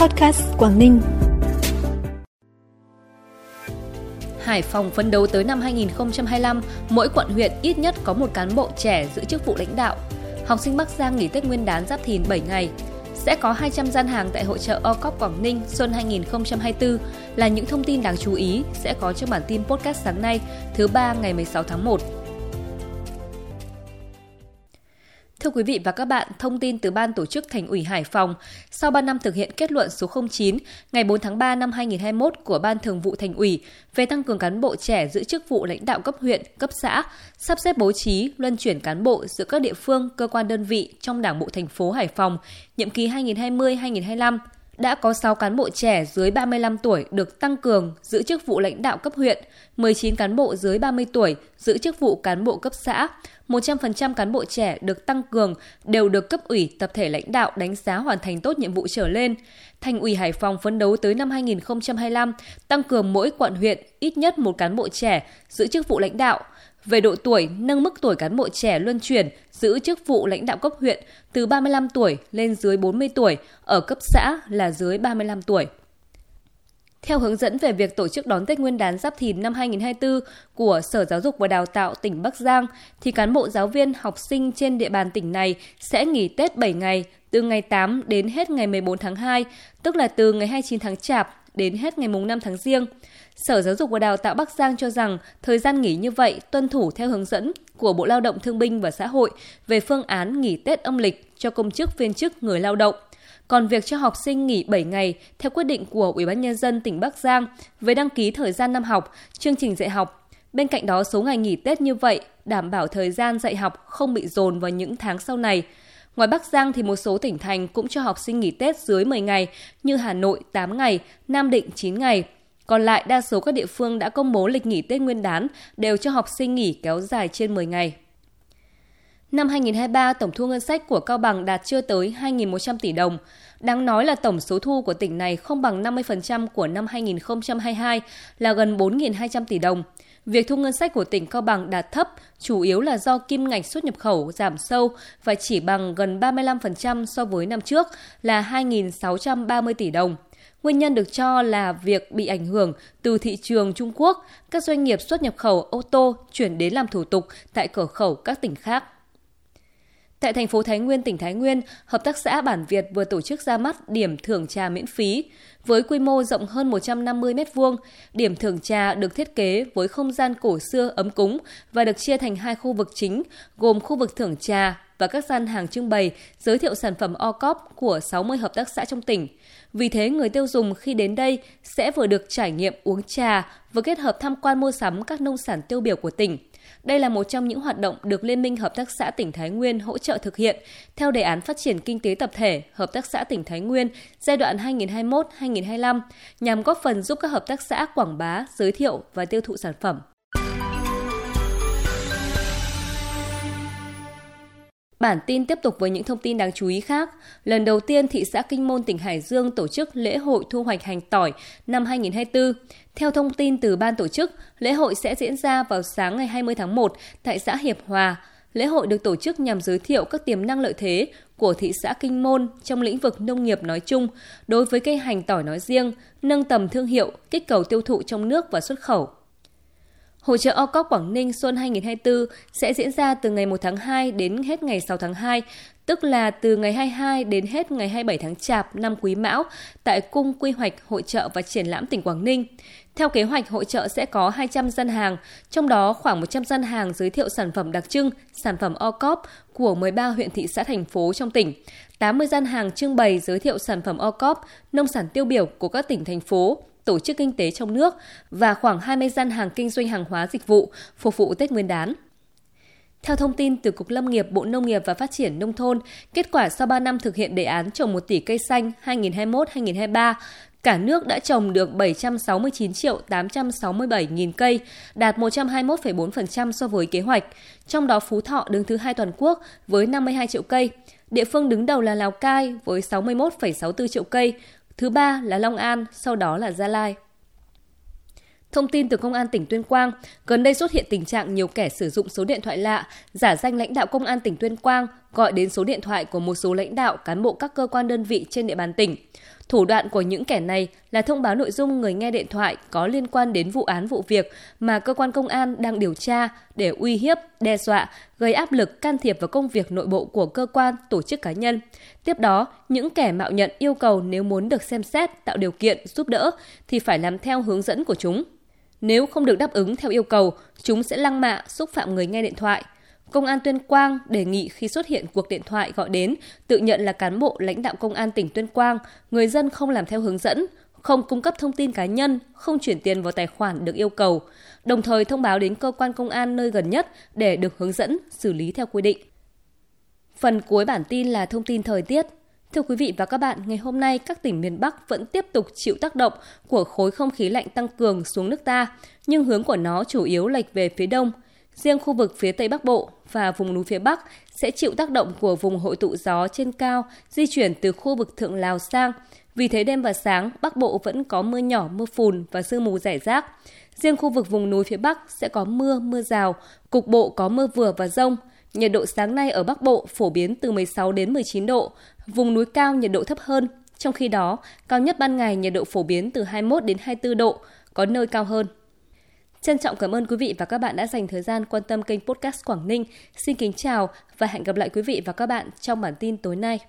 Podcast Quảng Ninh. Hải Phòng phấn đấu tới năm 2025, mỗi quận huyện ít nhất có một cán bộ trẻ giữ chức vụ lãnh đạo. Học sinh Bắc Giang nghỉ Tết Nguyên đán Giáp Thìn 7 ngày. Sẽ có 200 gian hàng tại hội chợ OCOP Quảng Ninh xuân 2024 là những thông tin đáng chú ý sẽ có trong bản tin podcast sáng nay, thứ ba ngày 16 tháng 1. Thưa quý vị và các bạn, thông tin từ Ban Tổ chức Thành ủy Hải Phòng, sau 3 năm thực hiện kết luận số 09 ngày 4 tháng 3 năm 2021 của Ban Thường vụ Thành ủy về tăng cường cán bộ trẻ giữ chức vụ lãnh đạo cấp huyện, cấp xã, sắp xếp bố trí, luân chuyển cán bộ giữa các địa phương, cơ quan đơn vị trong Đảng bộ thành phố Hải Phòng, nhiệm kỳ 2020-2025, đã có 6 cán bộ trẻ dưới 35 tuổi được tăng cường giữ chức vụ lãnh đạo cấp huyện, 19 cán bộ dưới 30 tuổi giữ chức vụ cán bộ cấp xã, 100% cán bộ trẻ được tăng cường đều được cấp ủy, tập thể lãnh đạo đánh giá hoàn thành tốt nhiệm vụ trở lên. Thành ủy Hải Phòng phấn đấu tới năm 2025 tăng cường mỗi quận huyện ít nhất một cán bộ trẻ giữ chức vụ lãnh đạo. Về độ tuổi, nâng mức tuổi cán bộ trẻ luân chuyển giữ chức vụ lãnh đạo cấp huyện từ 35 tuổi lên dưới 40 tuổi, ở cấp xã là dưới 35 tuổi. Theo hướng dẫn về việc tổ chức đón Tết Nguyên đán Giáp Thìn năm 2024 của Sở Giáo dục và Đào tạo tỉnh Bắc Giang, thì cán bộ giáo viên, học sinh trên địa bàn tỉnh này sẽ nghỉ Tết 7 ngày, từ ngày 8 đến hết ngày 14 tháng 2, tức là từ ngày 29 tháng Chạp đến hết ngày 5 tháng Giêng. Sở Giáo dục và Đào tạo Bắc Giang cho rằng thời gian nghỉ như vậy tuân thủ theo hướng dẫn của Bộ Lao động Thương binh và Xã hội về phương án nghỉ Tết âm lịch cho công chức, viên chức, người lao động. Còn việc cho học sinh nghỉ 7 ngày theo quyết định của Ủy ban Nhân dân tỉnh Bắc Giang về đăng ký thời gian năm học, chương trình dạy học. Bên cạnh đó, số ngày nghỉ Tết như vậy đảm bảo thời gian dạy học không bị dồn vào những tháng sau này. Ngoài Bắc Giang thì một số tỉnh thành cũng cho học sinh nghỉ Tết dưới 10 ngày như Hà Nội 8 ngày, Nam Định 9 ngày. Còn lại, đa số các địa phương đã công bố lịch nghỉ Tết Nguyên đán đều cho học sinh nghỉ kéo dài trên 10 ngày. Năm 2023, tổng thu ngân sách của Cao Bằng đạt chưa tới 2.100 tỷ đồng. Đáng nói là tổng số thu của tỉnh này không bằng 50% của năm 2022 là gần 4.200 tỷ đồng. Việc thu ngân sách của tỉnh Cao Bằng đạt thấp chủ yếu là do kim ngạch xuất nhập khẩu giảm sâu và chỉ bằng gần 35% so với năm trước là 2.630 tỷ đồng. Nguyên nhân được cho là việc bị ảnh hưởng từ thị trường Trung Quốc, các doanh nghiệp xuất nhập khẩu ô tô chuyển đến làm thủ tục tại cửa khẩu các tỉnh khác. Tại thành phố Thái Nguyên, tỉnh Thái Nguyên, Hợp tác xã Bản Việt vừa tổ chức ra mắt điểm thưởng trà miễn phí. Với quy mô rộng hơn 150 m2, điểm thưởng trà được thiết kế với không gian cổ xưa ấm cúng và được chia thành hai khu vực chính, gồm khu vực thưởng trà và các gian hàng trưng bày giới thiệu sản phẩm OCOP của 60 hợp tác xã trong tỉnh. Vì thế, người tiêu dùng khi đến đây sẽ vừa được trải nghiệm uống trà, vừa kết hợp tham quan mua sắm các nông sản tiêu biểu của tỉnh. Đây là một trong những hoạt động được Liên minh Hợp tác xã tỉnh Thái Nguyên hỗ trợ thực hiện theo đề án phát triển kinh tế tập thể Hợp tác xã tỉnh Thái Nguyên giai đoạn 2021-2025 nhằm góp phần giúp các hợp tác xã quảng bá, giới thiệu và tiêu thụ sản phẩm. Bản tin tiếp tục với những thông tin đáng chú ý khác. Lần đầu tiên, thị xã Kinh Môn, tỉnh Hải Dương tổ chức lễ hội thu hoạch hành tỏi năm 2024. Theo thông tin từ ban tổ chức, lễ hội sẽ diễn ra vào sáng ngày 20 tháng 1 tại xã Hiệp Hòa. Lễ hội được tổ chức nhằm giới thiệu các tiềm năng lợi thế của thị xã Kinh Môn trong lĩnh vực nông nghiệp nói chung, đối với cây hành tỏi nói riêng, nâng tầm thương hiệu, kích cầu tiêu thụ trong nước và xuất khẩu. Hội chợ OCOP Quảng Ninh xuân 2024 sẽ diễn ra từ ngày 1 tháng 2 đến hết ngày 6 tháng 2, tức là từ ngày 22 đến hết ngày 27 tháng Chạp năm Quý Mão tại Cung quy hoạch hội chợ và triển lãm tỉnh Quảng Ninh. Theo kế hoạch, hội chợ sẽ có 200 gian hàng, trong đó khoảng 100 gian hàng giới thiệu sản phẩm đặc trưng, sản phẩm OCOP của 13 huyện, thị xã, thành phố trong tỉnh, 80 gian hàng trưng bày giới thiệu sản phẩm OCOP, nông sản tiêu biểu của các tỉnh, thành phố, tổ chức kinh tế trong nước và khoảng 20 gian hàng kinh doanh hàng hóa dịch vụ phục vụ Tết Nguyên đán. Theo thông tin từ Cục Lâm nghiệp, Bộ Nông nghiệp và Phát triển Nông thôn, kết quả sau 3 năm thực hiện đề án trồng 1 tỷ cây xanh 2021-2023, cả nước đã trồng được 769.867.000 cây, đạt 121,4% so với kế hoạch. Trong đó, Phú Thọ đứng thứ 2 toàn quốc với 52 triệu cây. Địa phương đứng đầu là Lào Cai với 61,64 triệu cây, thứ ba là Long An, sau đó là Gia Lai. Thông tin từ Công an tỉnh Tuyên Quang, gần đây xuất hiện tình trạng nhiều kẻ sử dụng số điện thoại lạ, giả danh lãnh đạo Công an tỉnh Tuyên Quang gọi đến số điện thoại của một số lãnh đạo, cán bộ các cơ quan đơn vị trên địa bàn tỉnh. Thủ đoạn của những kẻ này là thông báo nội dung người nghe điện thoại có liên quan đến vụ án, vụ việc mà cơ quan công an đang điều tra để uy hiếp, đe dọa, gây áp lực can thiệp vào công việc nội bộ của cơ quan, tổ chức, cá nhân. Tiếp đó, những kẻ mạo nhận yêu cầu nếu muốn được xem xét, tạo điều kiện, giúp đỡ thì phải làm theo hướng dẫn của chúng. Nếu không được đáp ứng theo yêu cầu, chúng sẽ lăng mạ, xúc phạm người nghe điện thoại. Công an Tuyên Quang đề nghị khi xuất hiện cuộc điện thoại gọi đến, tự nhận là cán bộ lãnh đạo công an tỉnh Tuyên Quang, người dân không làm theo hướng dẫn, không cung cấp thông tin cá nhân, không chuyển tiền vào tài khoản được yêu cầu, đồng thời thông báo đến cơ quan công an nơi gần nhất để được hướng dẫn, xử lý theo quy định. Phần cuối bản tin là thông tin thời tiết. Thưa quý vị và các bạn, ngày hôm nay các tỉnh miền Bắc vẫn tiếp tục chịu tác động của khối không khí lạnh tăng cường xuống nước ta, nhưng hướng của nó chủ yếu lệch về phía đông. Riêng khu vực phía Tây Bắc Bộ và vùng núi phía Bắc sẽ chịu tác động của vùng hội tụ gió trên cao di chuyển từ khu vực Thượng Lào sang. Vì thế đêm và sáng, Bắc Bộ vẫn có mưa nhỏ, mưa phùn và sương mù rải rác. Riêng khu vực vùng núi phía Bắc sẽ có mưa, mưa rào, cục bộ có mưa vừa và dông. Nhiệt độ sáng nay ở Bắc Bộ phổ biến từ 16 đến 19 độ, vùng núi cao nhiệt độ thấp hơn. Trong khi đó, cao nhất ban ngày nhiệt độ phổ biến từ 21 đến 24 độ, có nơi cao hơn. Trân trọng cảm ơn quý vị và các bạn đã dành thời gian quan tâm kênh podcast Quảng Ninh. Xin kính chào và hẹn gặp lại quý vị và các bạn trong bản tin tối nay.